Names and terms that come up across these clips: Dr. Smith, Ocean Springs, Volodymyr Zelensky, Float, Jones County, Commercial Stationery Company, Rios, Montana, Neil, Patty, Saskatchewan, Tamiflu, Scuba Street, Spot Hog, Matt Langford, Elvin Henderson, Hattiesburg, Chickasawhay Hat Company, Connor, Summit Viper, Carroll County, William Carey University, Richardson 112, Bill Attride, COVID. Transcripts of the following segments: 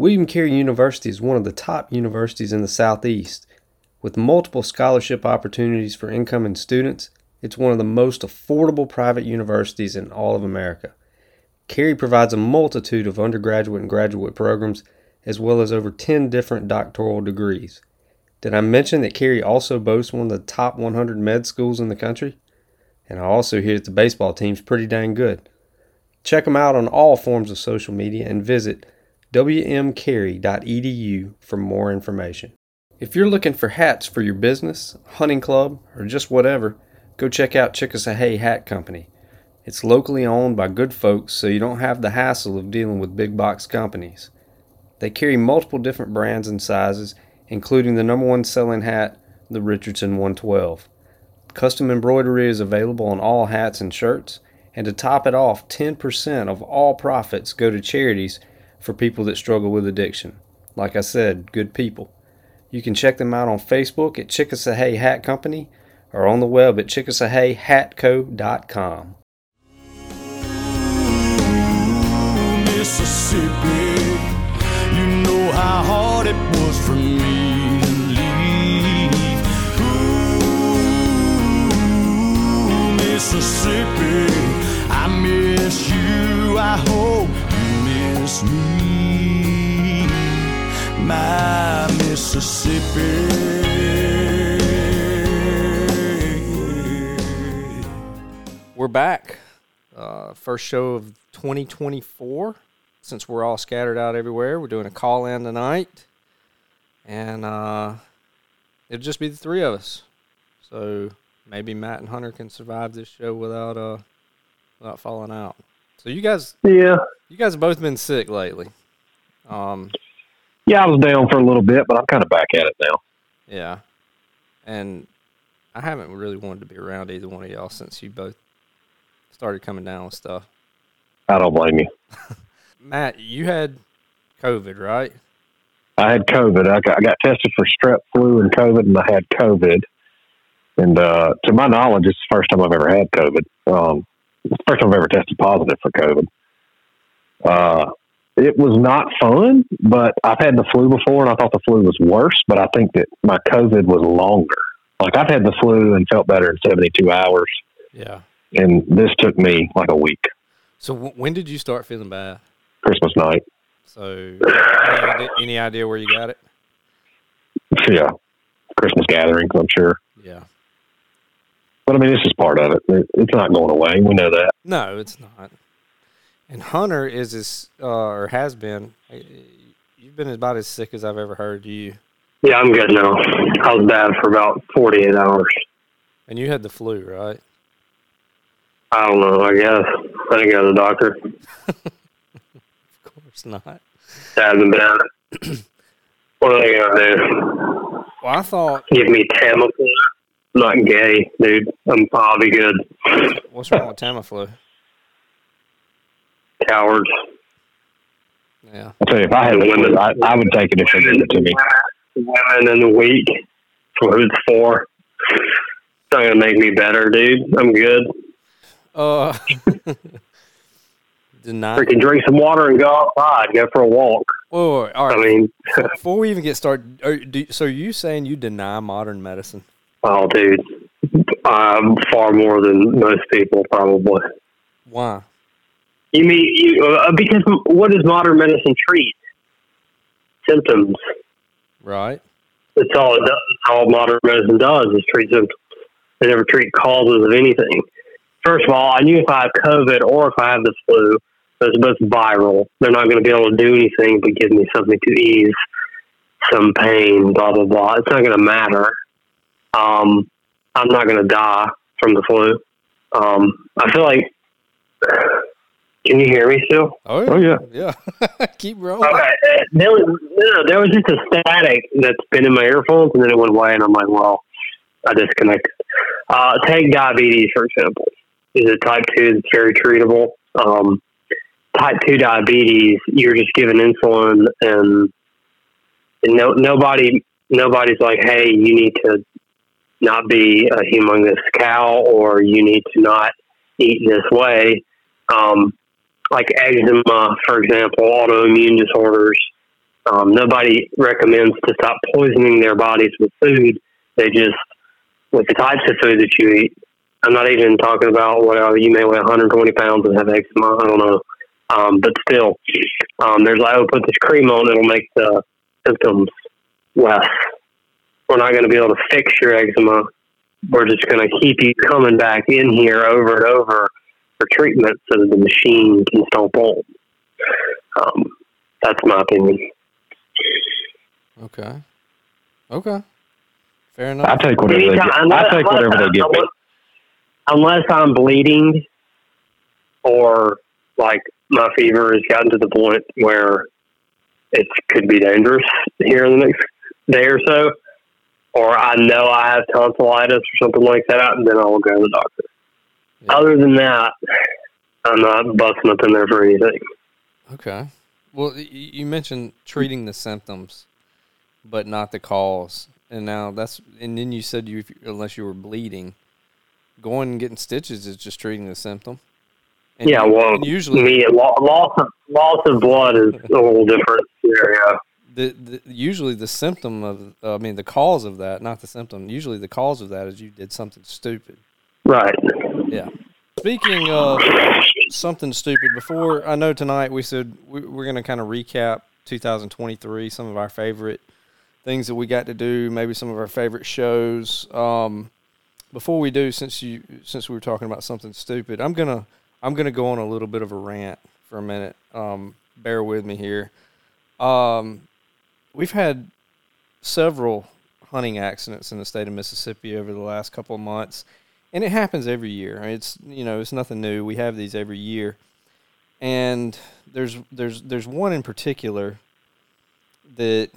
William Carey University is one of the top universities in the Southeast. With multiple scholarship opportunities for incoming students, it's one of the most affordable private universities in all of America. Carey provides a multitude of undergraduate and graduate programs, as well as over 10 different doctoral degrees. Did I mention that Carey also boasts one of the top 100 med schools in the country? And I also hear that the baseball team's pretty dang good. Check them out on all forms of social media and visit wmcarey.edu for more information. If you're looking for hats for your business, hunting club, or just whatever, go check out Chickasawhay Hat Company. It's locally owned by good folks, so you don't have the hassle of dealing with big box companies. They carry multiple different brands and sizes, including the number one selling hat, the Richardson 112. Custom embroidery is available on all hats and shirts, and to top it off, 10% of all profits go to charities for people that struggle with addiction. Like I said, good people. You can check them out on Facebook at Chickasawhay Hat Company or on the web at chickasawhayhatco.com. Mississippi, you know how hard it was for me to leave. Ooh, Mississippi, I miss you, I hope you miss me, my Mississippi. We're back. First show of 2024. Since we're all scattered out everywhere, we're doing a call-in tonight. And it'll just be the three of us. So maybe Matt and Hunter can survive this show without falling out. So you guys have both been sick lately. Yeah, I was down for a little bit, but I'm kind of back at it now. Yeah. And I haven't really wanted to be around either one of y'all since you both started coming down with stuff. I don't blame you. Matt, you had COVID, right? I had COVID. I got tested for strep, flu, and COVID, and I had COVID. And to my knowledge, it's the first time I've ever had COVID. It's the first time I've ever tested positive for COVID. It was not fun, but I've had the flu before, and I thought the flu was worse, but I think that my COVID was longer. Like, I've had the flu and felt better in 72 hours. Yeah. And this took me, like, a week. So when did you start feeling bad? Christmas night. So, any idea where you got it? Yeah. Christmas gatherings, I'm sure. Yeah. But, I mean, this is part of it. It's not going away. We know that. No, it's not. And Hunter is or has been. You've been about as sick as I've ever heard you. Yeah, I'm good now. I was bad for about 48 hours. And you had the flu, right? I don't know, I guess. I didn't go to the doctor. Of course not. That hasn't been. What are they going to do? Well, I thought... Give me Tamiflu? I'm not gay, dude. I'm probably good. What's wrong with Tamiflu? Cowards. Yeah. I'll tell you, if I had women, I would take it if they did it to me. Women in the week. That's what it's for. It's not going to make me better, dude. I'm good. Freaking drink some water and go outside, go for a walk. Whoa, all right. I mean, before we even get started, so are you saying you deny modern medicine? Oh, dude, far more than most people probably. Why? You mean because what does modern medicine treat? Symptoms, right? That's all it does. That's all modern medicine does is treat symptoms. They never treat causes of anything. First of all, I knew if I have COVID or if I have the flu, those are both viral. They're not going to be able to do anything but give me something to ease some pain, blah, blah, blah. It's not going to matter. I'm not going to die from the flu. I feel like... Can you hear me still? Oh, yeah. Yeah. Keep rolling. Okay. There was just a static that's been in my earphones, and then it went away, and I'm like, well, I disconnected. Take diabetes, for example. Is it type 2? It's very treatable. Type 2 diabetes, you're just given insulin, and nobody's like, hey, you need to not be a humongous cow, or you need to not eat this way. Like eczema, for example, autoimmune disorders, Nobody recommends to stop poisoning their bodies with food. They just, with the types of food that you eat, I'm not even talking about whatever, you may weigh 120 pounds and have eczema, I don't know. But still, there's like, oh, put this cream on, it'll make the symptoms less. We're not going to be able to fix your eczema. We're just going to keep you coming back in here over and over for treatment so that the machine can stop old. That's my opinion. Okay. Okay. Fair enough. I take whatever they give me. Unless I'm bleeding or like my fever has gotten to the point where it could be dangerous here in the next day or so, or I know I have tonsillitis or something like that, then I'll go to the doctor. Yeah. Other than that, I'm not busting up in there for anything. Okay. Well, you mentioned treating the symptoms, but not the cause. And now and then you said unless you were bleeding, going and getting stitches is just treating the symptom. And yeah, well, usually loss of blood is a little different scenario. Usually the symptom of, the cause of that, not the symptom. Usually the cause of that is you did something stupid. Right. Yeah. Speaking of something stupid, before, I know tonight we said we're going to kind of recap 2023, some of our favorite things that we got to do, maybe some of our favorite shows. Before we do, since we were talking about something stupid, I'm gonna go on a little bit of a rant for a minute. Bear with me here. We've had several hunting accidents in the state of Mississippi over the last couple of months. And it happens every year. It's nothing new. We have these every year, and there's one in particular that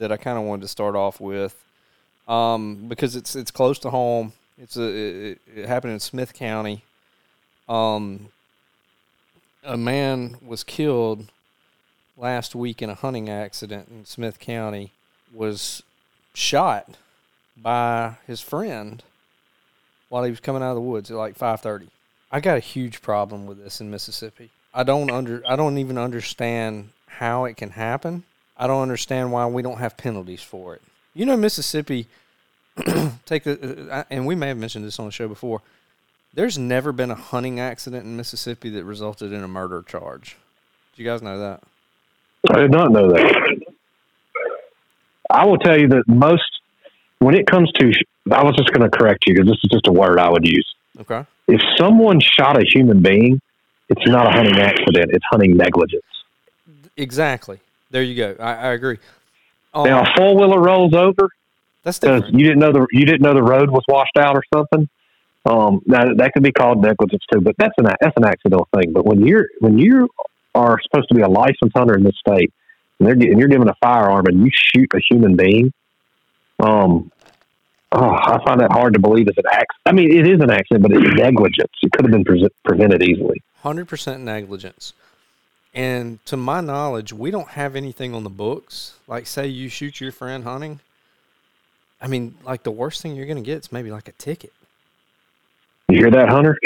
I kind of wanted to start off with, because it's close to home. It happened in Smith County. A man was killed last week in a hunting accident in Smith County. Was shot by his friend while he was coming out of the woods at like 5:30. I got a huge problem with this in Mississippi. I don't even understand how it can happen. I don't understand why we don't have penalties for it. You know, Mississippi, and we may have mentioned this on the show before, there's never been a hunting accident in Mississippi that resulted in a murder charge. Do you guys know that? I did not know that. I will tell you that when it comes to, I was just going to correct you because this is just a word I would use. Okay. If someone shot a human being, it's not a hunting accident. It's hunting negligence. Exactly. There you go. I agree. Now a four-wheeler rolls over. That's different. You didn't know the road was washed out or something. Now that could be called negligence too, but that's an accidental thing. But when you are supposed to be a licensed hunter in this state, and you're given a firearm and you shoot a human being, I find that hard to believe it's an accident. I mean, it is an accident, but it's negligence. It could have been prevented easily. 100% negligence. And to my knowledge, we don't have anything on the books. Like, say you shoot your friend hunting. I mean, like, the worst thing you're going to get is maybe like a ticket. You hear that, Hunter?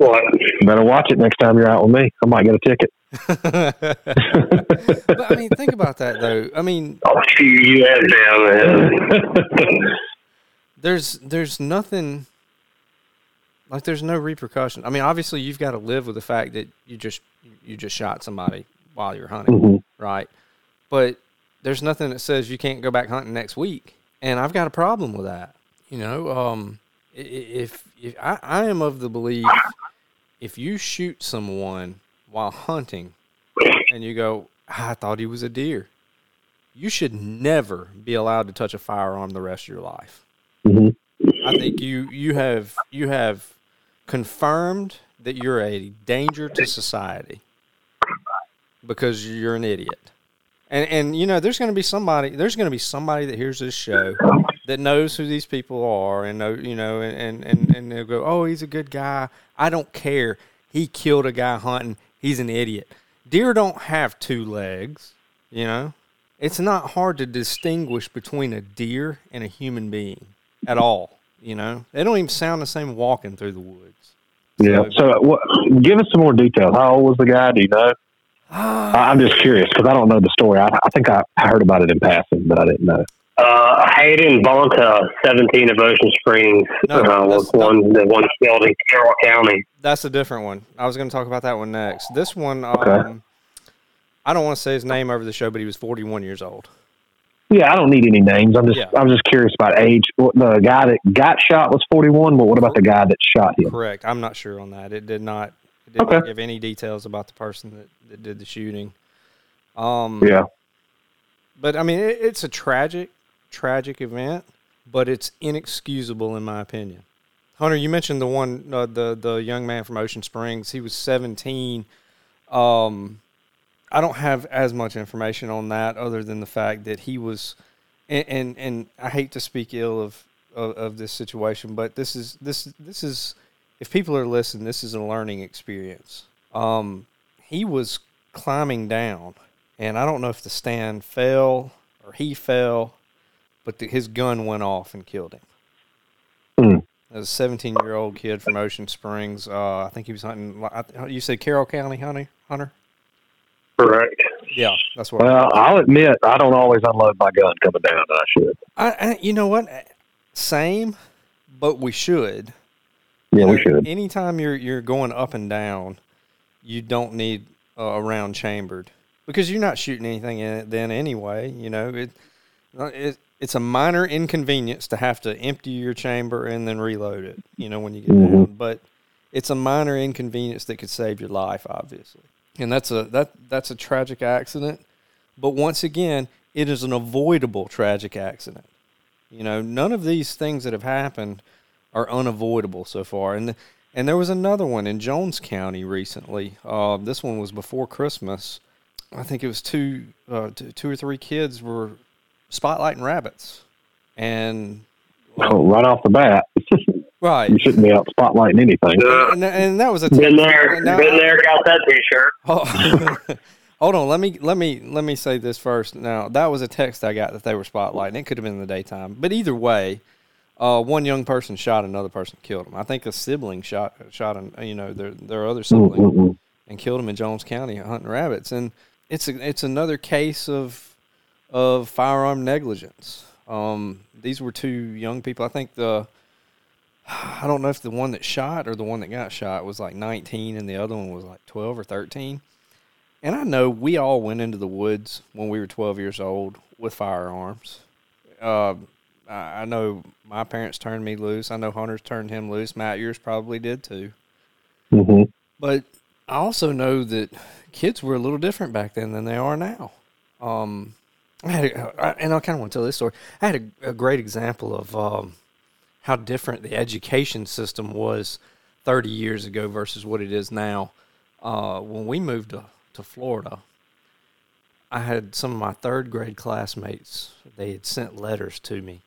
Well, better watch it next time you're out with me. I might get a ticket. But, I mean, think about that, though. I mean, I'll shoot you out now. There's nothing, like, there's no repercussion. I mean, obviously, you've got to live with the fact that you just shot somebody while you're hunting, mm-hmm. right? But there's nothing that says you can't go back hunting next week, and I've got a problem with that. You know, if I am of the belief, if you shoot someone while hunting and you go, I thought he was a deer, you should never be allowed to touch a firearm the rest of your life. Mm-hmm. I think you have confirmed that you're a danger to society because you're an idiot. And you know, there's going to be somebody that hears this show that knows who these people are and know, you know, and they'll go, oh, he's a good guy. I don't care. He killed a guy hunting. He's an idiot. Deer don't have two legs, you know. It's not hard to distinguish between a deer and a human being at all, you know. They don't even sound the same walking through the woods. So, yeah. So give us some more details. How old was the guy? Do you know? I'm just curious because I don't know the story. I think I heard about it in passing, but I didn't know. Hayden Bonta, 17 of Ocean Springs, was the one killed in Carroll County. That's a different one. I was going to talk about that one next. This one, I don't want to say his name over the show, but he was 41 years old. Yeah, I don't need any names. I'm just curious about age. The guy that got shot was 41, but what about the guy that shot him? Correct. I'm not sure on that. It did not give any details about the person that did the shooting. But I mean, it's a tragic event, but it's inexcusable in my opinion. Hunter, you mentioned the one, the young man from Ocean Springs. He was 17. I don't have as much information on that other than the fact that he was, and I hate to speak ill of this situation, but this is if people are listening, this is a learning experience. He was climbing down, and I don't know if the stand fell or he fell, but his gun went off and killed him. It was a 17-year-old kid from Ocean Springs. I think he was hunting. You said Carroll County, Hunter? Correct. Yeah, that's what. Well, I'll admit I don't always unload my gun coming down. I should. You know what? Same, but we should. Yeah, we should. Anytime you're going up and down, you don't need a round chambered because you're not shooting anything in it then anyway. You know, it's a minor inconvenience to have to empty your chamber and then reload it. You know, when you get down, but it's a minor inconvenience that could save your life, obviously. And that's a tragic accident, but once again, it is an avoidable tragic accident. You know, none of these things that have happened are unavoidable so far. And there was another one in Jones County recently. This one was before Christmas. I think it was two or three kids were spotlighting rabbits, and right off the bat. Right. You shouldn't be out spotlighting anything. And that was a t-shirt. Been there, got that t-shirt. Oh, hold on, let me say this first. Now, that was a text I got that they were spotlighting. It could have been in the daytime. But either way, one young person shot another person, killed him. I think a sibling shot him, you know, their other sibling and killed him in Jones County hunting rabbits. And it's another case of firearm negligence. These were two young people. I think I don't know if the one that shot or the one that got shot was like 19 and the other one was like 12 or 13. And I know we all went into the woods when we were 12 years old with firearms. I know my parents turned me loose. I know Hunter's turned him loose. Matt, yours probably did too. Mm-hmm. But I also know that kids were a little different back then than they are now. I kind of want to tell this story. I had a great example of how different the education system was 30 years ago versus what it is now. When we moved to Florida, I had some of my third grade classmates, they had sent letters to me.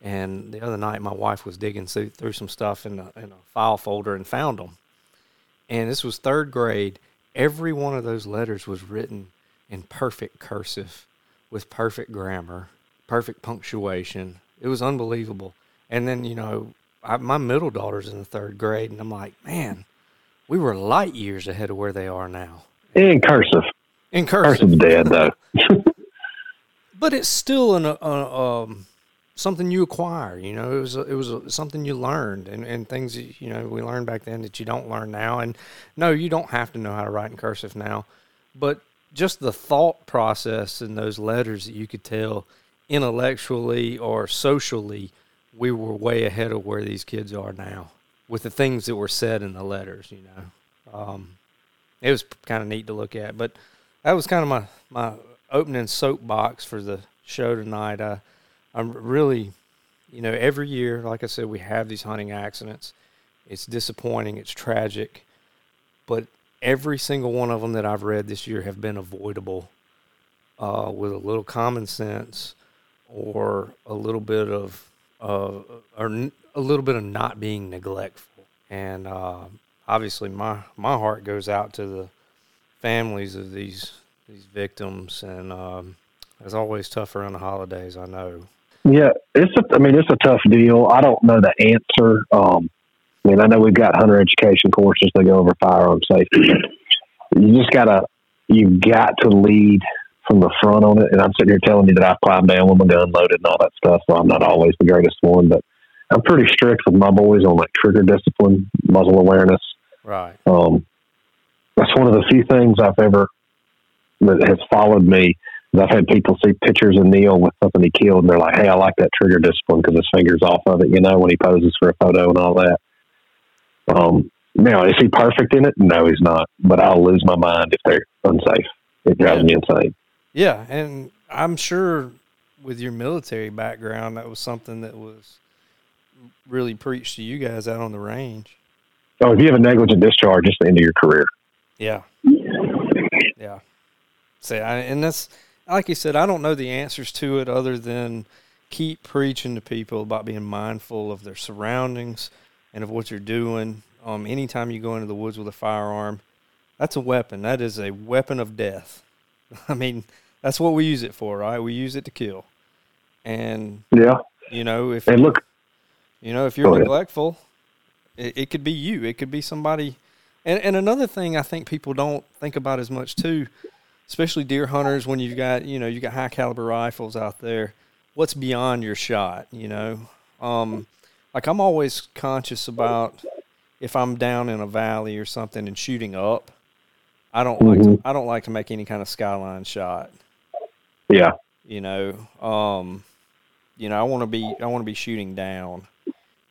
And the other night, my wife was digging through some stuff in a file folder and found them. And this was third grade. Every one of those letters was written in perfect cursive with perfect grammar, perfect punctuation. It was unbelievable. And then, you know, my middle daughter's in the third grade, and I'm like, man, we were light years ahead of where they are now. In cursive. Cursive's dead, though. But it's still something you acquire, you know. It was something you learned, and things, that, you know, we learned back then that you don't learn now. And, no, you don't have to know how to write in cursive now. But just the thought process in those letters that you could tell intellectually or socially, we were way ahead of where these kids are now with the things that were said in the letters, you know. It was kind of neat to look at, but that was kind of my opening soapbox for the show tonight. I'm really, you know, every year, like I said, we have these hunting accidents. It's disappointing. It's tragic. But every single one of them that I've read this year have been avoidable with a little common sense or a little bit of not being neglectful. And obviously my heart goes out to the families of these victims, and it's always tough around the holidays, I know. Yeah, it's a tough deal. I don't know the answer. I mean, I know we've got hunter education courses that go over firearm safety. You just got to you've got to lead from the front on it. And I'm sitting here telling you that I've climbed down with my gun loaded and all that stuff, so I'm not always the greatest one, but I'm pretty strict with my boys on like trigger discipline, muzzle awareness. Right. That's one of the few things that has followed me. I've had people see pictures of Neil with something he killed, and they're like, hey, I like that trigger discipline because his finger's off of it, you know, when he poses for a photo and all that. Now, is he perfect in it? No, he's not. But I'll lose my mind if they're unsafe. It drives me insane. Yeah, and I'm sure with your military background, that was something that was really preached to you guys out on the range. Oh, if you have a negligent discharge, it's the end of your career. Yeah. Yeah. See, and that's, like you said, I don't know the answers to it other than keep preaching to people about being mindful of their surroundings and of what you're doing. Anytime you go into the woods with a firearm, that's a weapon. That is a weapon of death. I mean, that's what we use it for, right? We use it to kill. And, yeah, you know, if you're neglectful, it could be you. It could be somebody. And another thing I think people don't think about as much, too, especially deer hunters, when you've got high caliber rifles out there, what's beyond your shot, you know? Like I'm always conscious about if I'm down in a valley or something and shooting up, I don't like to make any kind of skyline shot. Yeah. I want to be shooting down,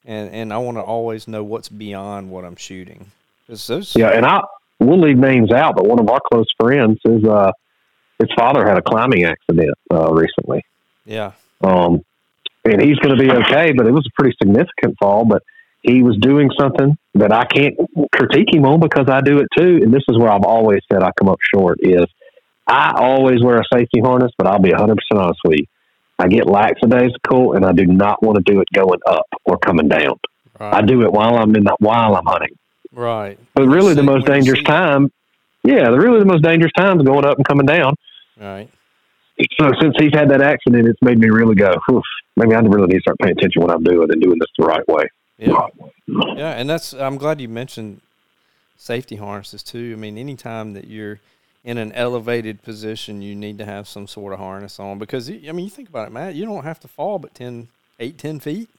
and I want to always know what's beyond what I'm shooting. We'll leave names out, but one of our close friends is his father had a climbing accident recently. Yeah. And he's going to be okay, but it was a pretty significant fall. But he was doing something that I can't critique him on because I do it too. And this is where I've always said I come up short is I always wear a safety harness, but I'll be 100% honest with you. I get lackadaisical, and I do not want to do it going up or coming down. Right. I do it while I'm hunting. Right. But really the most dangerous time, the most dangerous time is going up and coming down. Right. So since he's had that accident, it's made me really go, maybe I really need to start paying attention to what I'm doing and doing this the right way. Yeah. Yeah, and I'm glad you mentioned safety harnesses too. I mean, anytime that you're in an elevated position, you need to have some sort of harness on because, I mean, you think about it, Matt, you don't have to fall but 10 feet.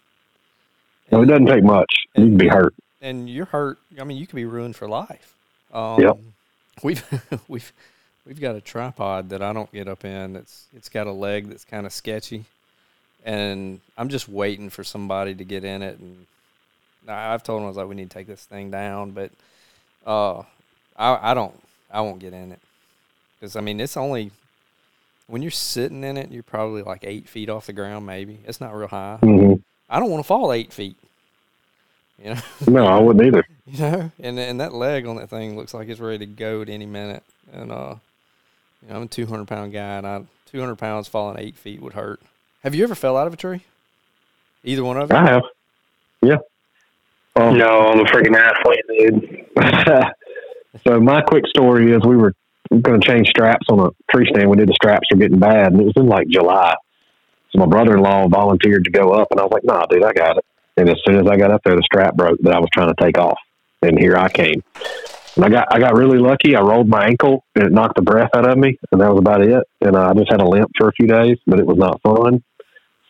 No, it doesn't take much. You can be hurt. And you're hurt. I mean, you could be ruined for life. Yep. We've got a tripod that I don't get up in. It's got a leg that's kind of sketchy, and I'm just waiting for somebody to get in it. And I've told them, I was like, we need to take this thing down, but I won't get in it because I mean, it's only when you're sitting in it, you're probably like 8 feet off the ground. Maybe it's not real high. Mm-hmm. I don't want to fall 8 feet. You know? No, I wouldn't either. You know, and that leg on that thing looks like it's ready to go at any minute. And I'm a 200-pound guy, and 200 pounds falling 8 feet would hurt. Have you ever fell out of a tree? Either one of you? I have. Yeah. No, I'm a freaking athlete, dude. So my quick story is we were going to change straps on a tree stand. We knew the straps were getting bad, and it was in like July. So my brother-in-law volunteered to go up, and I was like, "Nah, dude, I got it." And as soon as I got up there, the strap broke that I was trying to take off. And here I came. And I got really lucky. I rolled my ankle, and it knocked the breath out of me. And that was about it. And I just had a limp for a few days, but it was not fun. It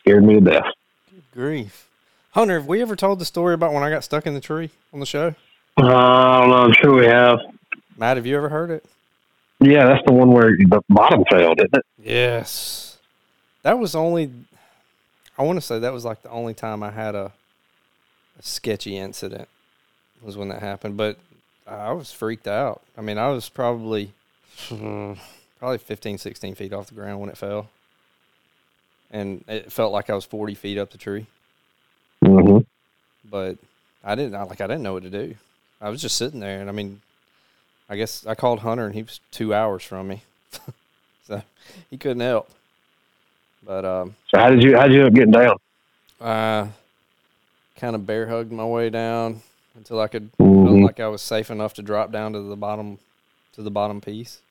scared me to death. Good grief. Hunter, have we ever told the story about when I got stuck in the tree on the show? I don't know. I'm sure we have. Matt, have you ever heard it? Yeah, that's the one where the bottom fell, didn't it? Yes. That was like the only time I had a sketchy incident was when that happened, but I was freaked out. I mean, I was probably 15, 16 feet off the ground when it fell, and it felt like I was 40 feet up the tree. Mm-hmm. But I didn't know what to do. I was just sitting there, and I mean, I guess I called Hunter, and he was 2 hours from me, so he couldn't help. But so how did you end up getting down? Kind of bear hugged my way down until I could feel like I was safe enough to drop down to the bottom piece.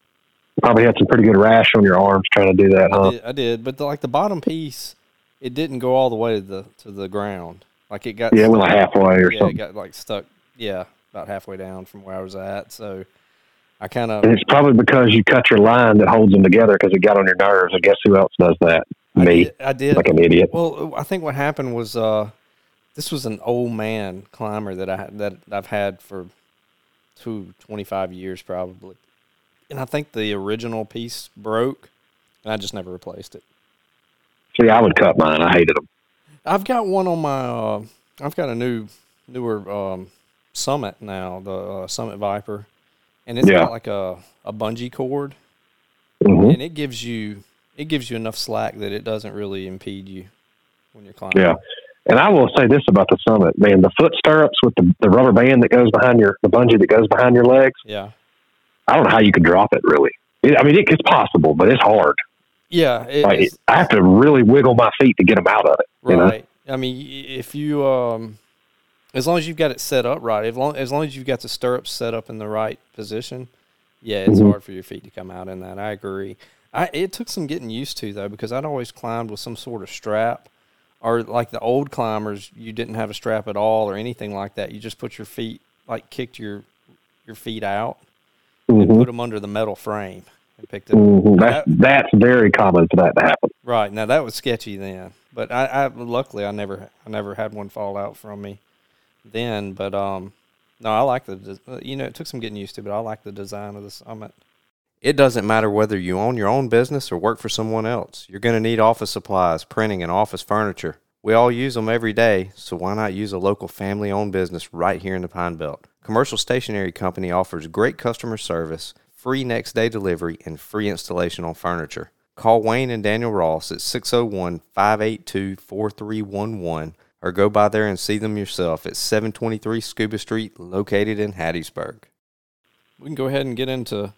Probably had some pretty good rash on your arms trying to do that, huh? I did, but the bottom piece, it didn't go all the way to the ground. Like it got it went like halfway or something. It got like stuck. Yeah, about halfway down from where I was at. So I kind of. And it's probably because you cut your line that holds them together because it got on your nerves. And guess who else does that? Me. I did. Like an idiot. Well, I think what happened was this was an old man climber that I've had for 25 years probably. And I think the original piece broke, and I just never replaced it. See, I would cut mine. I hated them. I've got one on my I've got a newer Summit now, the Summit Viper. And it's got like a bungee cord, mm-hmm. and it gives you enough slack that it doesn't really impede you when you're climbing. Yeah, and I will say this about the Summit, man: the foot stirrups with the rubber band that goes behind the bungee that goes behind your legs. Yeah, I don't know how you could drop it. Really, it's possible, but it's hard. Yeah, I have to really wiggle my feet to get them out of it. Right. You know? I mean, if you as long as you've got it set up right, as long as you've got the stirrups set up in the right position, yeah, it's mm-hmm. hard for your feet to come out in that. I agree. It took some getting used to, though, because I'd always climbed with some sort of strap. Or like the old climbers, you didn't have a strap at all or anything like that. You just put your feet, like kicked your feet out mm-hmm. and put them under the metal frame and picked it mm-hmm. up. That's very common for that to happen. Right. Now, that was sketchy then. But I luckily never had one fall out from me. Then, but no, I like the it took some getting used to, but I like the design of the Summit. It doesn't matter whether you own your own business or work for someone else. You're going to need office supplies, printing, and office furniture. We all use them every day, so why not use a local family-owned business right here in the Pine Belt? Commercial Stationery Company offers great customer service, free next-day delivery, and free installation on furniture. Call Wayne and Daniel Ross at 601-582-4311. Or go by there and see them yourself at 723 Scuba Street, located in Hattiesburg. We can go ahead and get into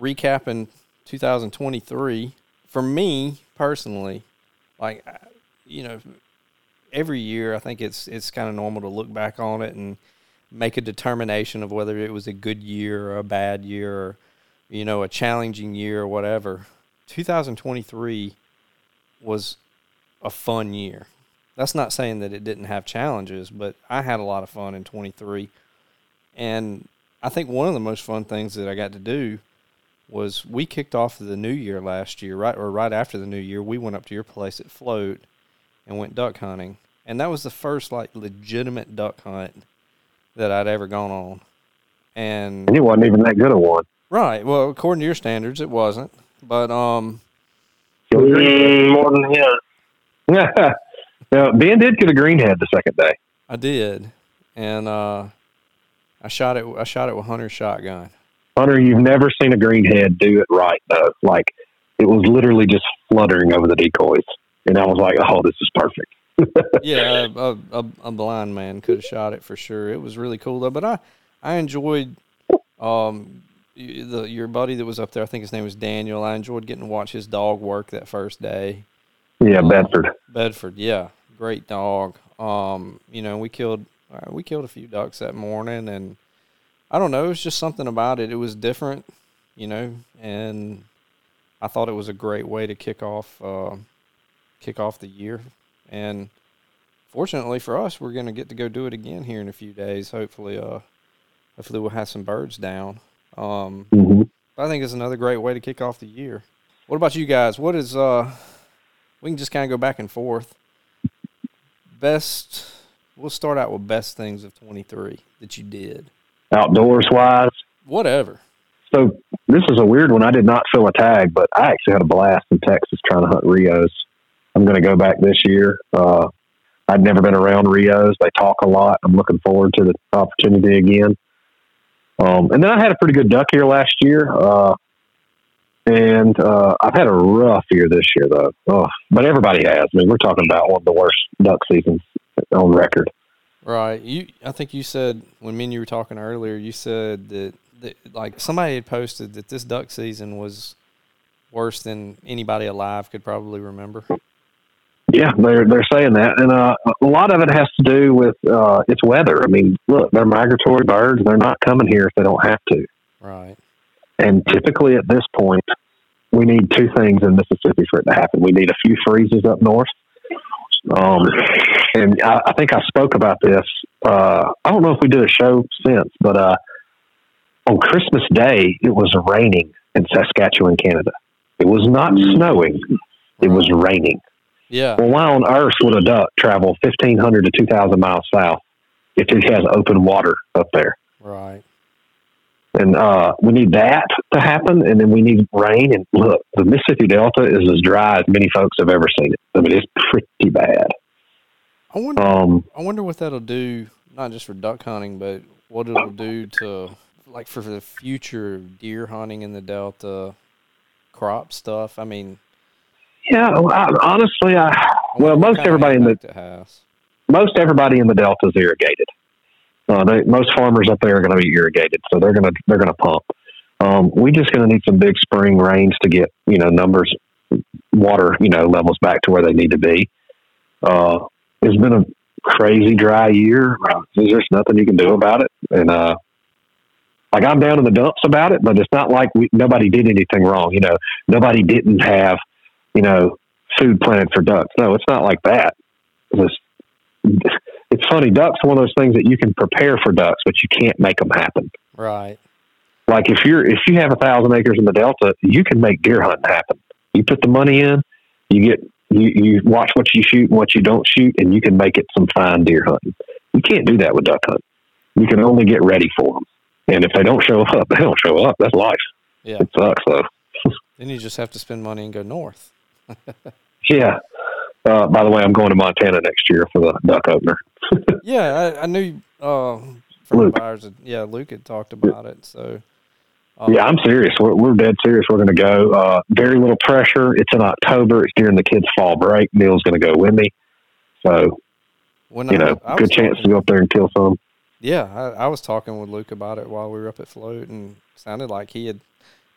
recapping 2023. For me, personally, every year I think it's kind of normal to look back on it and make a determination of whether it was a good year or a bad year or, a challenging year or whatever. 2023 was a fun year. That's not saying that it didn't have challenges, but I had a lot of fun in 23. And I think one of the most fun things that I got to do was we kicked off the new year last year, right after the new year, we went up to your place at Float and went duck hunting. And that was the first legitimate duck hunt that I'd ever gone on. And it wasn't even that good a one. Right. Well, according to your standards, it wasn't. But more than his. Now, Ben did get a greenhead the second day. I did, and I shot it. I shot it with Hunter's shotgun. Hunter, you've never seen a greenhead do it right though. Like it was literally just fluttering over the decoys, and I was like, "Oh, this is perfect." Yeah, a blind man could have shot it for sure. It was really cool though. But I enjoyed your buddy that was up there. I think his name was Daniel. I enjoyed getting to watch his dog work that first day. Yeah, Bedford. Bedford, yeah. Great dog. We killed a few ducks that morning, and I don't know, it was just something about it. It was different, and I thought it was a great way to kick off the year. And fortunately for us, we're going to get to go do it again here in a few days. Hopefully we'll have some birds down. Mm-hmm. I think it's another great way to kick off the year. What about you guys? What is we can just kind of go back and forth. Best, we'll start out with best things of 23 that you did. Outdoors-wise? Whatever. So this is a weird one. I did not fill a tag, but I actually had a blast in Texas trying to hunt Rios. I'm going to go back this year. I'd never been around Rios. They talk a lot. I'm looking forward to the opportunity again. And then I had a pretty good duck here last year. And I've had a rough year this year, though. But everybody has. I mean, we're talking about one of the worst duck seasons on record. Right. I think you said, when me and you were talking earlier, you said that somebody had posted that this duck season was worse than anybody alive could probably remember. Yeah, they're saying that. And a lot of it has to do with its weather. I mean, look, they're migratory birds. They're not coming here if they don't have to. Right. And typically at this point, we need two things in Mississippi for it to happen. We need a few freezes up north. And I think I spoke about this. I don't know if we did a show since, but on Christmas Day, it was raining in Saskatchewan, Canada. It was not snowing. It was raining. Yeah. Well, why on earth would a duck travel 1,500 to 2,000 miles south if it has open water up there? Right. And we need that to happen, and then we need rain. And look, the Mississippi Delta is as dry as many folks have ever seen it. I mean, it's pretty bad. I wonder what that'll do, not just for duck hunting, but what it'll do to, like, for the future deer hunting in the Delta, crop stuff. I mean... Yeah, honestly, most everybody in the Delta is irrigated. Most farmers up there are going to be irrigated, so they're going to pump. We're just going to need some big spring rains to get water levels back to where they need to be. It's been a crazy dry year. There's nothing you can do about it, and like I'm down in the dumps about it. But it's not like nobody did anything wrong. Nobody didn't have food planted for ducks. No, it's not like that. It's funny. Ducks are one of those things that you can prepare for ducks, but you can't make them happen. Right. Like if you have 1,000 acres in the Delta, you can make deer hunting happen. You put the money in, you watch what you shoot and what you don't shoot, and you can make it some fine deer hunting. You can't do that with duck hunting. You can only get ready for them. And if they don't show up, they don't show up. That's life. Yeah. It sucks though. Then you just have to spend money and go north. Yeah. By the way, I'm going to Montana next year for the duck opener. Yeah, I knew Luke. Luke had talked about it. So yeah, I'm serious. We're dead serious. We're going to go. Very little pressure. It's in October. It's during the kids' fall break. Neil's going to go with me. So, good chance to go up there and kill some. Yeah, I was talking with Luke about it while we were up at Float, and it sounded like he had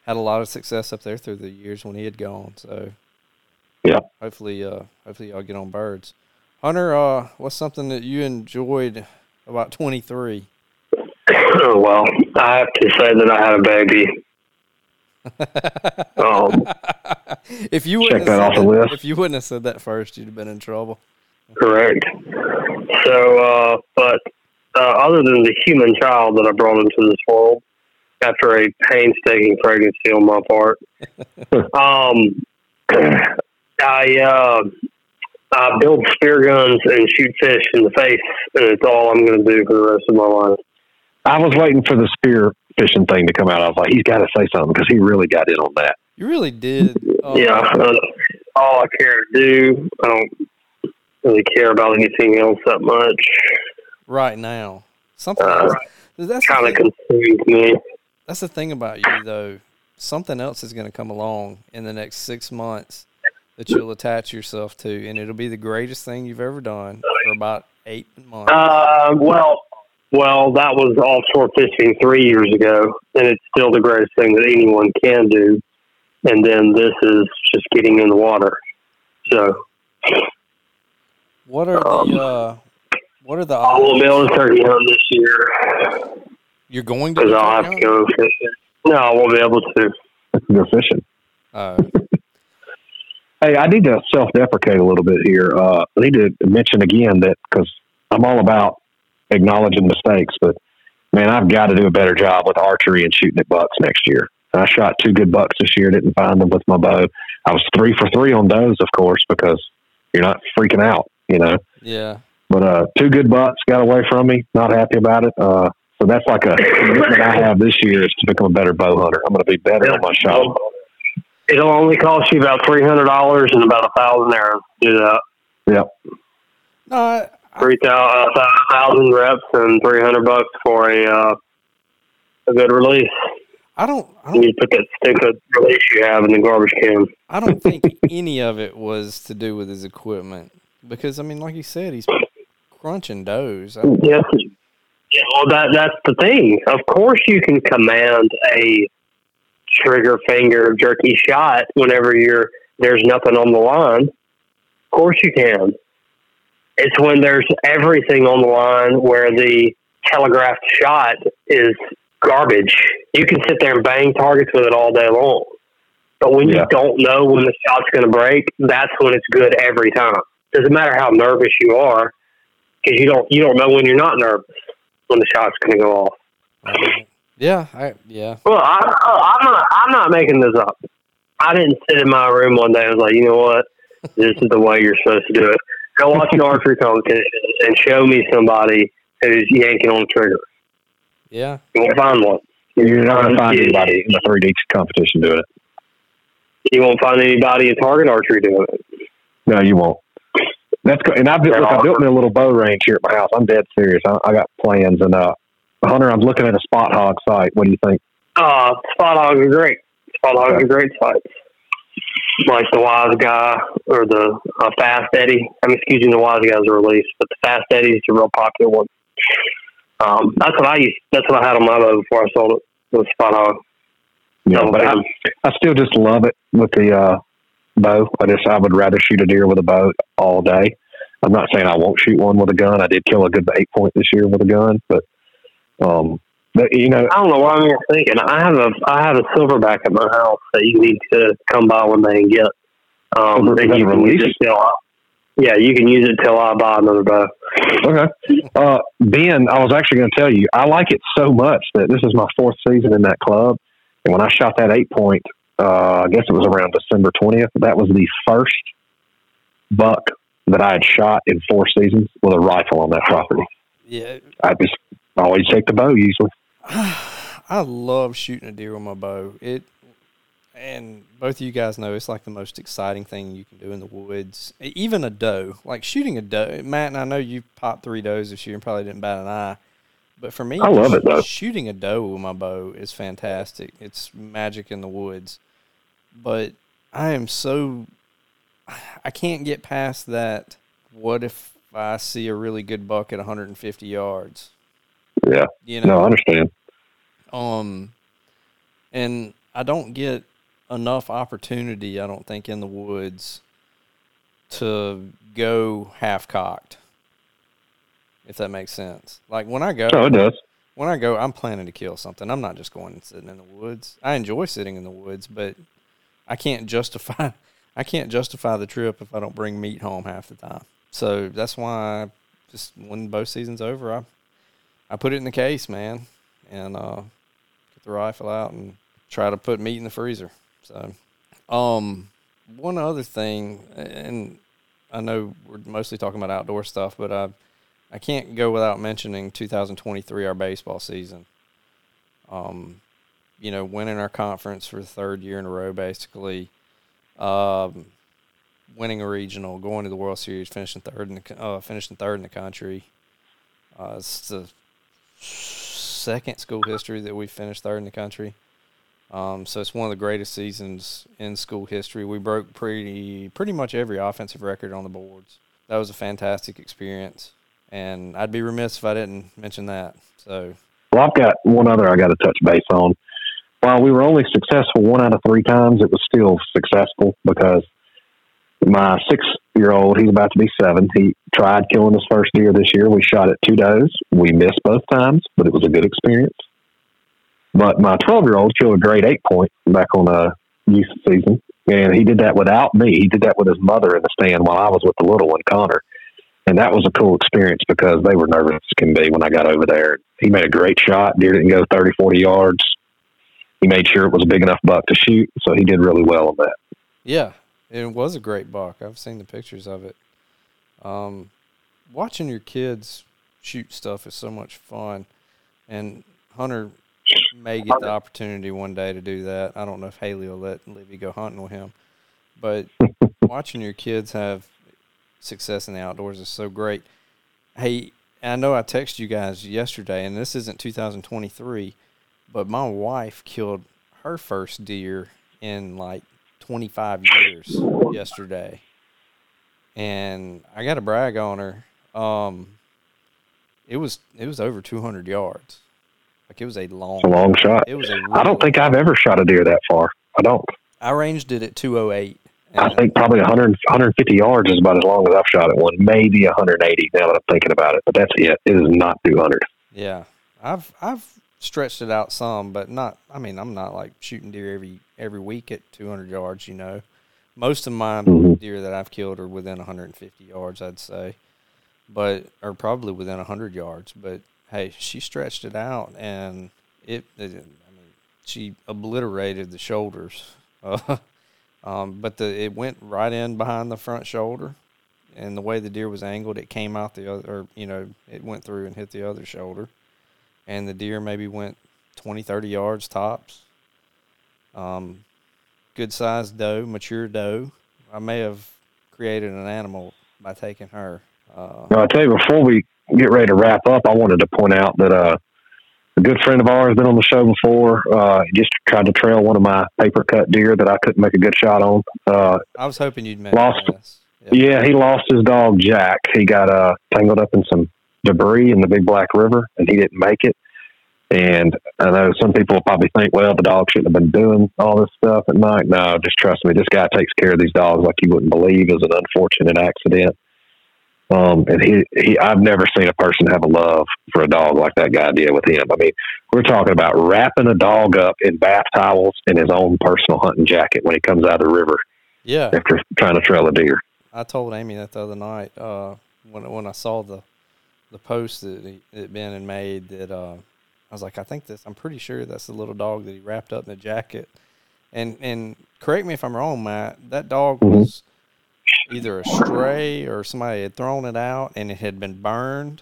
a lot of success up there through the years when he had gone. So. Yeah. Hopefully y'all get on birds. Hunter, what's something that you enjoyed about 23? Well, I have to say that I had a baby. If you wouldn't have said that first, you'd have been in trouble. Correct. So, but other than the human child that I brought into this world after a painstaking pregnancy on my part, I build spear guns and shoot fish in the face, and it's all I'm going to do for the rest of my life. I was waiting for the spear fishing thing to come out. I was like, he's got to say something because he really got in on that. You really did. All I care to do. I don't really care about anything else that much right now. Something that's kind of consumes me. That's the thing about you, though. Something else is going to come along in the next 6 months that you'll attach yourself to, and it'll be the greatest thing you've ever done for about 8 months. Well, that was offshore fishing 3 years ago, and it's still the greatest thing that anyone can do. And then this is just getting in the water. So, what are the I will be able to turkey hunt this year. You're going to? Because I'll have to go fishing. No, I won't be able to. You're fishing. Hey, I need to self-deprecate a little bit here. I need to mention again that, because I'm all about acknowledging mistakes, but, man, I've got to do a better job with archery and shooting at bucks next year. I shot 2 good bucks this year, didn't find them with my bow. I was 3 for 3 on those, of course, because you're not freaking out, Yeah. But 2 good bucks got away from me, not happy about it. So that's like a commitment I have this year is to become a better bow hunter. I'm going to be better on my shot. It'll only cost you about $300 and about 1,000 arrows to do that. Yep. No, 3,000 reps and $300 for a good release. I don't you put that stupid release you have in the garbage can. I don't think any of it was to do with his equipment because like you said, he's crunching does. Yes. Yeah, well, that's the thing. Of course, you can command a trigger finger jerky shot whenever there's nothing on the line. Of course you can. It's when there's everything on the line where the telegraphed shot is garbage. You can sit there and bang targets with it all day long. But when you don't know when the shot's going to break, that's when it's good every time. Doesn't matter how nervous you are, because you don't know when you're not nervous when the shot's going to go off. Yeah, yeah. Well, I'm not making this up. I didn't sit in my room one day. I was like, you know what? This is the way you're supposed to do it. Go watch an archery competition and show me somebody who's yanking on the trigger. Yeah. You won't find one. You're not going to find anybody in a 3D competition doing it. You won't find anybody in target archery doing it. No, you won't. That's good. And I built me a little bow range here at my house. I'm dead serious. I got plans. And Hunter, I'm looking at a Spot Hog site. What do you think? Spot Hogs are great. Spot Hogs are great sites. Like the Wise Guy or the Fast Eddie. I'm excusing the Wise Guy's release, but the Fast Eddie is a real popular one. That's what I used. That's what I had on my bow before I sold it. Was Spot Hog. Yeah, but I still just love it with the bow. I would rather shoot a deer with a bow all day. I'm not saying I won't shoot one with a gun. I did kill a good 8-point this year with a gun, but you know, I don't know why I'm here thinking. I have a silverback at my house that you need to come by one day and get. You can use it till you can use it till I buy another bow. Okay, Ben, I was actually going to tell you I like it so much that this is my 4th season in that club, and when I shot that 8-point, I guess it was around December 20th. That was the first buck that I had shot in 4 seasons with a rifle on that property. Yeah, I always take the bow usually. I love shooting a deer with my bow. And both of you guys know it's like the most exciting thing you can do in the woods. Even a doe, like shooting a doe. Matt, and I know you popped 3 does this year and probably didn't bat an eye, but for me, I love it though. Shooting a doe with my bow is fantastic. It's magic in the woods. But I can't get past that. What if I see a really good buck at 150 yards? Yeah, you know, I understand. And I don't get enough opportunity, I don't think, in the woods to go half-cocked, if that makes sense. Like, when I go... Oh, it does. When I go, I'm planning to kill something. I'm not just going and sitting in the woods. I enjoy sitting in the woods, but I can't justify the trip if I don't bring meat home half the time. So that's why just when bow season's over, I put it in the case, man, and get the rifle out and try to put meat in the freezer. So, one other thing, and I know we're mostly talking about outdoor stuff, but I can't go without mentioning 2023, our baseball season. You know, winning our conference for the 3rd year in a row, basically, winning a regional, going to the World Series, finishing third in the country. It's the 2nd school history that we finished 3rd in the country. So it's one of the greatest seasons in school history. We broke pretty much every offensive record on the boards. That was a fantastic experience, and I'd be remiss if I didn't mention that. So, well, I've got one other I got to touch base on. While we were only successful 1 out of 3 times, it was still successful because my 6-year-old, he's about to be 7. He tried killing his first deer this year. We shot at 2 does. We missed both times, but it was a good experience. But my 12-year-old killed a great 8-point back on a youth season, and he did that without me. He did that with his mother in the stand while I was with the little one, Connor. And that was a cool experience because they were nervous as can be when I got over there. He made a great shot. Deer didn't go 30, 40 yards. He made sure it was a big enough buck to shoot, so he did really well on that. Yeah. It was a great buck. I've seen the pictures of it. Watching your kids shoot stuff is so much fun. And Hunter may get the opportunity one day to do that. I don't know if Haley will let Libby go hunting with him. But watching your kids have success in the outdoors is so great. Hey, I know I texted you guys yesterday, and this isn't 2023, but my wife killed her first deer in, like, 25 years yesterday, and I got to brag on her. It was over 200 yards. Like, it was a long shot. It was a really I don't think I've ever shot a deer that far. I don't. I ranged it at 208. I think probably 150 yards is about as long as I've shot at one. Maybe 180 now that I'm thinking about it, but that's it. It is not 200. Yeah, I've stretched it out some, but not, I mean, I'm not like shooting deer every week at 200 yards, you know. Most of my deer that I've killed are within 150 yards, I'd say, but, or probably within 100 yards, but hey, she stretched it out, and she obliterated the shoulders. But it went right in behind the front shoulder, and the way the deer was angled, it came out the other, or, you know, it went through and hit the other shoulder, and the deer maybe went 20, 30 yards tops. Good-sized doe, mature doe. I may have created an animal by taking her. I'll tell you, before we get ready to wrap up, I wanted to point out that a good friend of ours, been on the show before, just tried to trail one of my paper cut deer that I couldn't make a good shot on. I was hoping you'd mention this. Yep. Yeah, he lost his dog, Jack. He got tangled up in some debris in the Big Black River, and he didn't make it. And I know some people will probably think, well, the dog shouldn't have been doing all this stuff at night. No, just trust me. This guy takes care of these dogs like you wouldn't believe. It was an unfortunate accident. And I've never seen a person have a love for a dog like that guy did with him. I mean, we're talking about wrapping a dog up in bath towels in his own personal hunting jacket when he comes out of the river. Yeah. After trying to trail a deer. I told Amy that the other night, when I saw the post that Ben had made, that, I was like, I'm pretty sure that's the little dog that he wrapped up in a jacket. And correct me if I'm wrong, Matt, that dog was either a stray or somebody had thrown it out and it had been burned.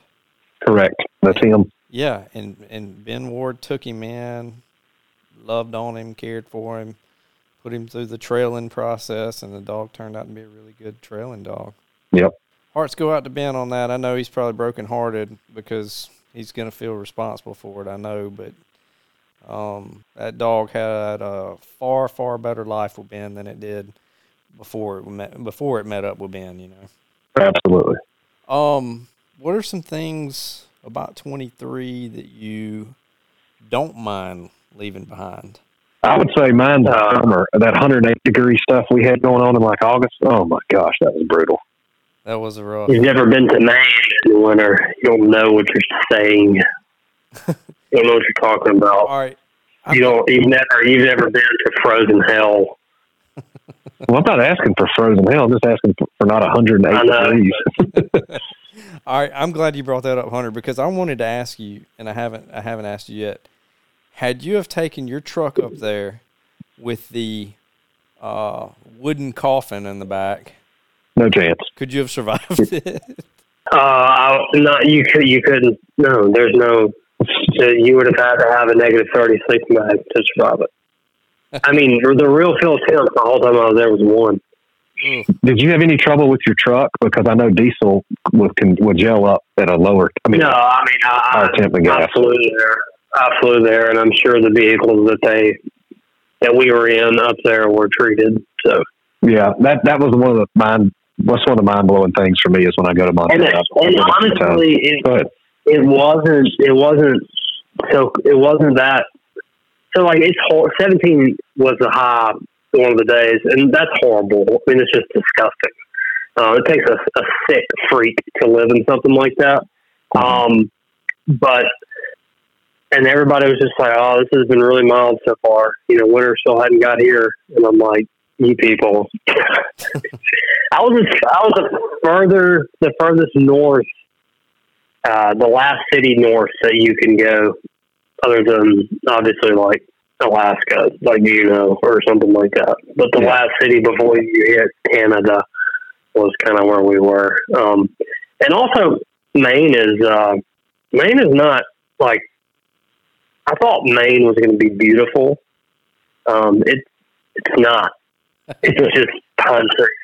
Correct. That's him. Yeah. And Ben Ward took him in, loved on him, cared for him, put him through the trailing process, and the dog turned out to be a really good trailing dog. Yep. Hearts go out to Ben on that. I know he's probably brokenhearted because he's going to feel responsible for it, I know, but that dog had a far, far better life with Ben than it did before it met up with Ben, you know. Absolutely. What are some things about 23 that you don't mind leaving behind? I would say mine's the summer. That 108-degree stuff we had going on in like August, oh my gosh, that was brutal. That was a rough. You've never been to Nash in the winter. You don't know what you're saying. You don't know what you're talking about. All right. You've never been to frozen hell. Well, I'm not asking for frozen hell. I'm just asking for not 108 degrees. All right. I'm glad you brought that up, Hunter, because I wanted to ask you, and I haven't asked you yet. Had you have taken your truck up there with the wooden coffin in the back? No chance. Could you have survived it? You couldn't. No, there's no. You would have had to have a negative 30 sleeping bag to survive it. I mean, the real field temp the whole time I was there was 1. Did you have any trouble with your truck? Because I know diesel would gel up at a lower. I flew there, and I'm sure the vehicles that we were in up there were treated. So. Yeah, that was one of the mind blowing things for me is when I go to Montana. And honestly, it wasn't that. So like it's 17 was the high one of the days, and that's horrible. I mean, it's just disgusting. It takes a sick freak to live in something like that. And everybody was just like, "Oh, this has been really mild so far." You know, winter still hadn't got here, and I'm like. You people, I was the furthest north, the last city north that you can go, other than obviously like Alaska, like or something like that. But the last city before you hit Canada was kind of where we were, and also Maine is not like I thought Maine was going to be beautiful. It's not. It's just pine trees.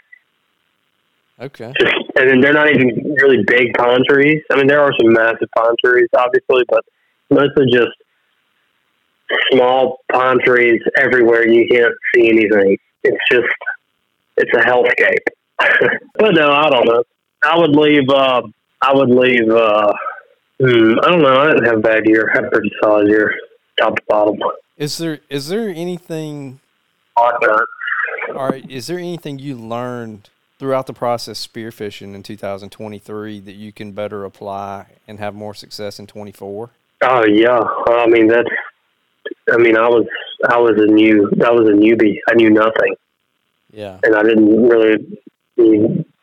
Okay. They're not even really big pine trees. I mean, there are some massive pine trees, obviously, but mostly just small pine trees everywhere. You can't see anything. It's a hellscape. But no, I don't know. I don't know. I didn't have a bad year. I had a pretty solid year, top to bottom. Is there anything... All right. Is there anything you learned throughout the process spearfishing in 2023 that you can better apply and have more success in 2024? Oh yeah. I mean I was a newbie. I knew nothing. Yeah. And I didn't really.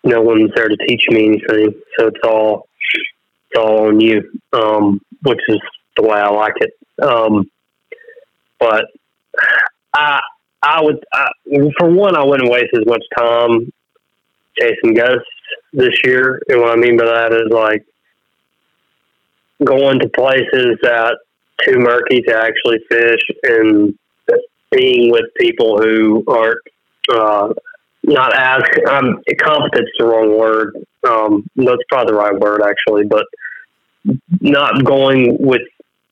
No one's there to teach me anything, so it's all on you. Which is the way I like it. But I would, for one, I wouldn't waste as much time chasing ghosts this year. And what I mean by that is like going to places that too murky to actually fish and being with people who aren't, not as competent's the wrong word. That's probably the right word actually, but not going with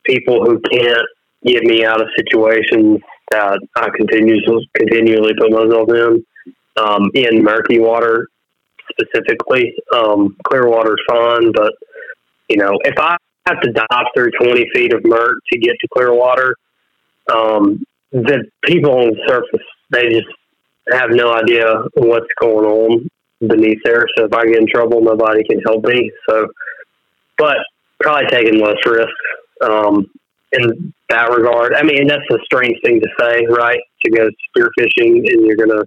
people who can't get me out of situations that I continually put myself in murky water specifically. Clear water's fine, but you know, if I have to dive through 20 feet of murk to get to clear water, the people on the surface, they just have no idea what's going on beneath there. So if I get in trouble, nobody can help me. So, but probably taking less risk in that regard. I mean, that's a strange thing to say, right? To go spearfishing and you're going to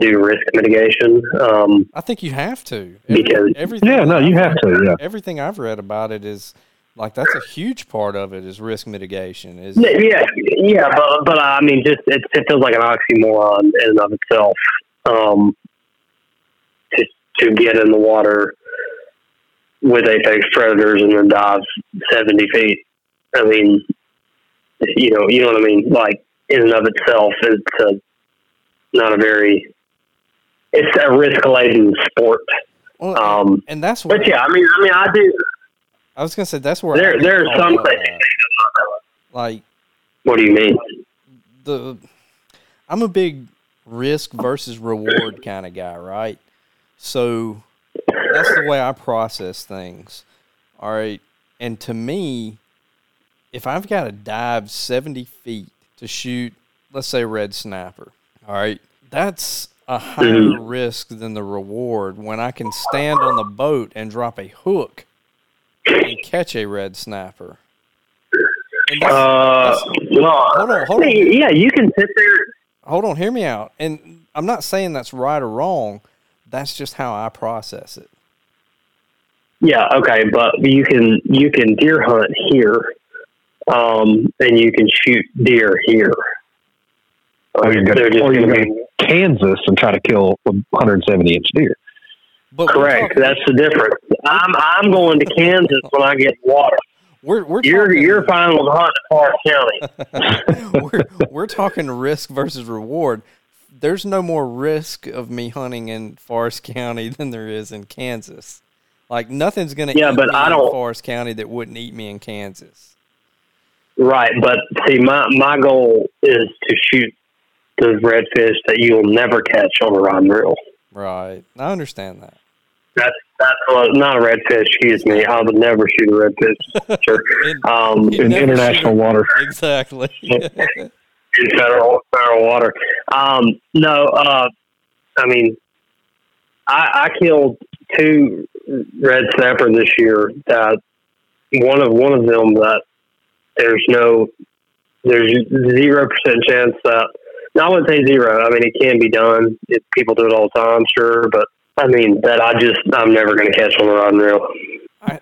do risk mitigation. I think you have to. Everything I've read about it is like, that's a huge part of it is risk mitigation. But I mean, just it feels like an oxymoron in and of itself. To get in the water with apex predators and then dive 70 feet. I mean, you know what I mean? Like, in and of itself, it's a risk-laden sport. Well, and that's what... But yeah, I mean, I do... I was going to say, that's where... There are some things. Like... What do you mean? I'm a big risk versus reward kind of guy, right? So that's the way I process things. All right. And to me, if I've got to dive 70 feet to shoot, let's say red snapper, all right, that's a higher risk than the reward when I can stand on the boat and drop a hook and catch a red snapper. Hold on. Yeah, you can sit there. Hold on, hear me out. And I'm not saying that's right or wrong. That's just how I process it. Yeah, okay, but you can deer hunt here, and you can shoot deer here. Or you can go to Kansas and try to kill a 170-inch deer. But correct, that's the difference. I'm going to Kansas when I get water. You're fine with hunting Forest County. we're talking risk versus reward. There's no more risk of me hunting in Forest County than there is in Kansas. Like, nothing's going to eat me in Forest County that wouldn't eat me in Kansas. Right, but see, my goal is to shoot those redfish that you'll never catch on a rod and reel. Right, I understand that. That's not a redfish, excuse me. I would never shoot a redfish in international water. Exactly. In federal water. I killed 2 red snapper this year. That one of them that there's 0% chance that. Now, I wouldn't say zero. I mean, it can be done. People do it all the time, sure, but I mean that I'm never going to catch on the rod and reel. I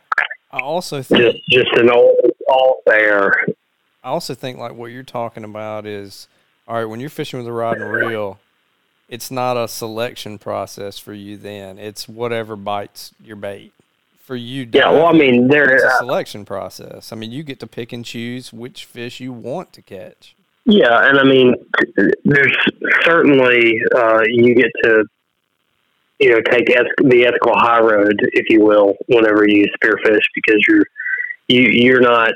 also think just an all fair. I also think like what you're talking about is, all right, when you're fishing with a rod and reel, it's not a selection process for you then. It's whatever bites your bait. For you, it's a selection process. I mean, you get to pick and choose which fish you want to catch. Yeah, and I mean, there's certainly you get to, take the ethical high road, if you will, whenever you spearfish because you're not.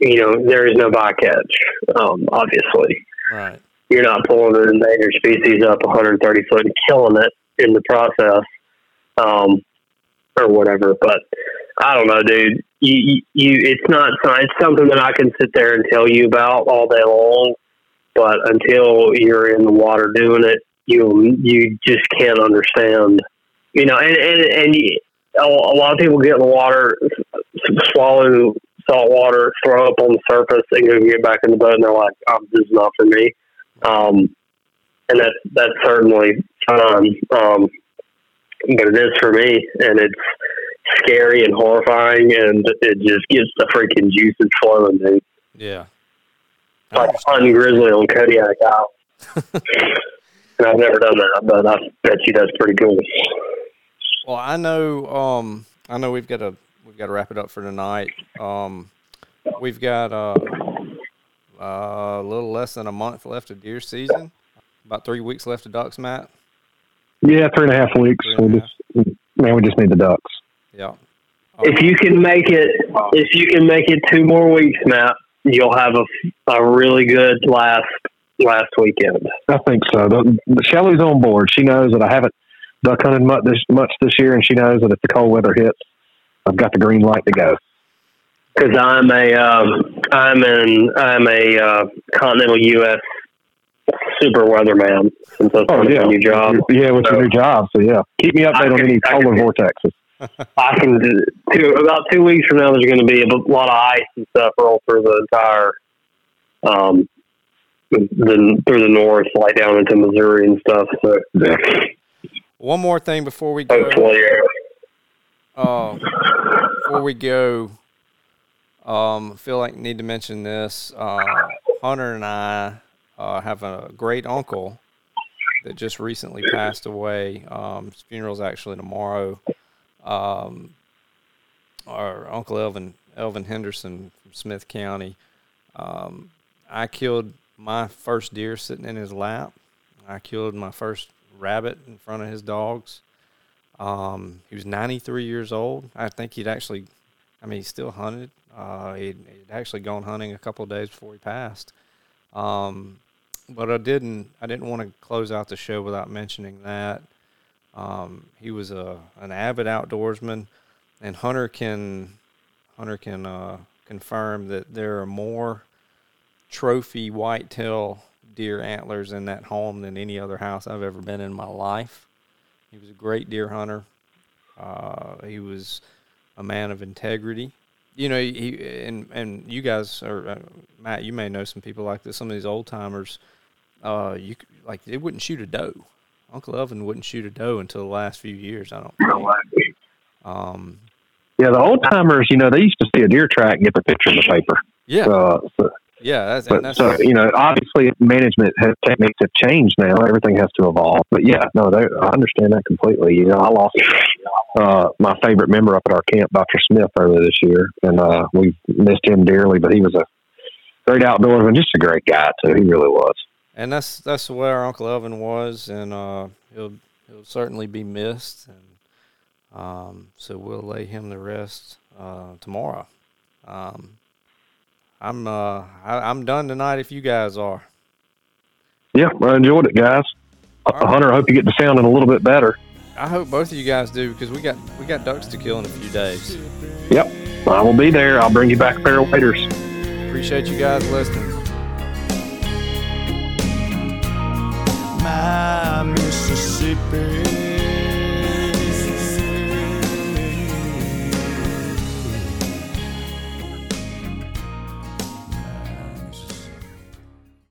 There is no bycatch, obviously. Right. You're not pulling an endangered species up 130 foot and killing it in the process, or whatever. But I don't know, dude. It's something that I can sit there and tell you about all day long, but until you're in the water doing it, you just can't understand. And a lot of people get in the water, swallow salt water, throw up on the surface, and go get back in the boat, and they're like, oh, this is not for me. And that's certainly fun. But it is for me, and it's scary and horrifying, and it just gets the freaking juices flowing, dude. Yeah. like hunting grizzly on Kodiak Island. And I've never done that, but I bet you that's pretty cool. Well, I know we've got to wrap it up for tonight. We've got a little less than a month left of deer season. About 3 weeks left of ducks, Matt. Yeah, 3.5 weeks. We just need the ducks. Yeah. If you can make it, 2 more weeks, Matt, you'll have a really good last weekend. I think so. Shelly's on board. She knows that I haven't duck hunted much this year, and she knows that if the cold weather hits, I've got the green light to go. Because I'm a continental U.S. super weatherman. Since that's my new job. Yeah, with your new job. So yeah, keep me updated on any polar vortexes. I can do about 2 weeks from now. There's going to be a lot of ice and stuff roll through the entire, through the north, like down into Missouri and stuff. So yeah. One more thing before we go. Hopefully, yeah. Before we go, I feel like I need to mention this. Hunter and I have a great uncle that just recently passed away. His funeral's actually tomorrow. Our Uncle Elvin Henderson from Smith County. I killed my first deer sitting in his lap. I killed my first rabbit in front of his dogs. He was 93 years old. I think he still hunted. He'd actually gone hunting a couple of days before he passed. But I didn't want to close out the show without mentioning that. He was an avid outdoorsman, and Hunter can confirm that there are more trophy whitetail deer antlers in that home than any other house I've ever been in my life. He was a great deer hunter. He was a man of integrity. You know, and you guys, or Matt, you may know some people like this. Some of these old timers, they wouldn't shoot a doe. Uncle Elvin wouldn't shoot a doe until the last few years, I don't think. Yeah, the old timers, you know, they used to see a deer track and get the picture in the paper. Yeah. You know, obviously management techniques have changed now. Everything has to evolve. But yeah, no, I understand that completely. You know, I lost my favorite member up at our camp, Dr. Smith, earlier this year, and we missed him dearly. But he was a great outdoorsman, just a great guy too. He really was. And that's the way our Uncle Elvin was, and he'll certainly be missed. And so we'll lay him to rest tomorrow. I'm done tonight if you guys are. Yeah, I enjoyed it, guys. Right. Hunter, I hope you get to sounding a little bit better. I hope both of you guys do, because we got ducks to kill in a few days. Yep, I will be there. I'll bring you back a pair of waders. Appreciate you guys listening. My Mississippi.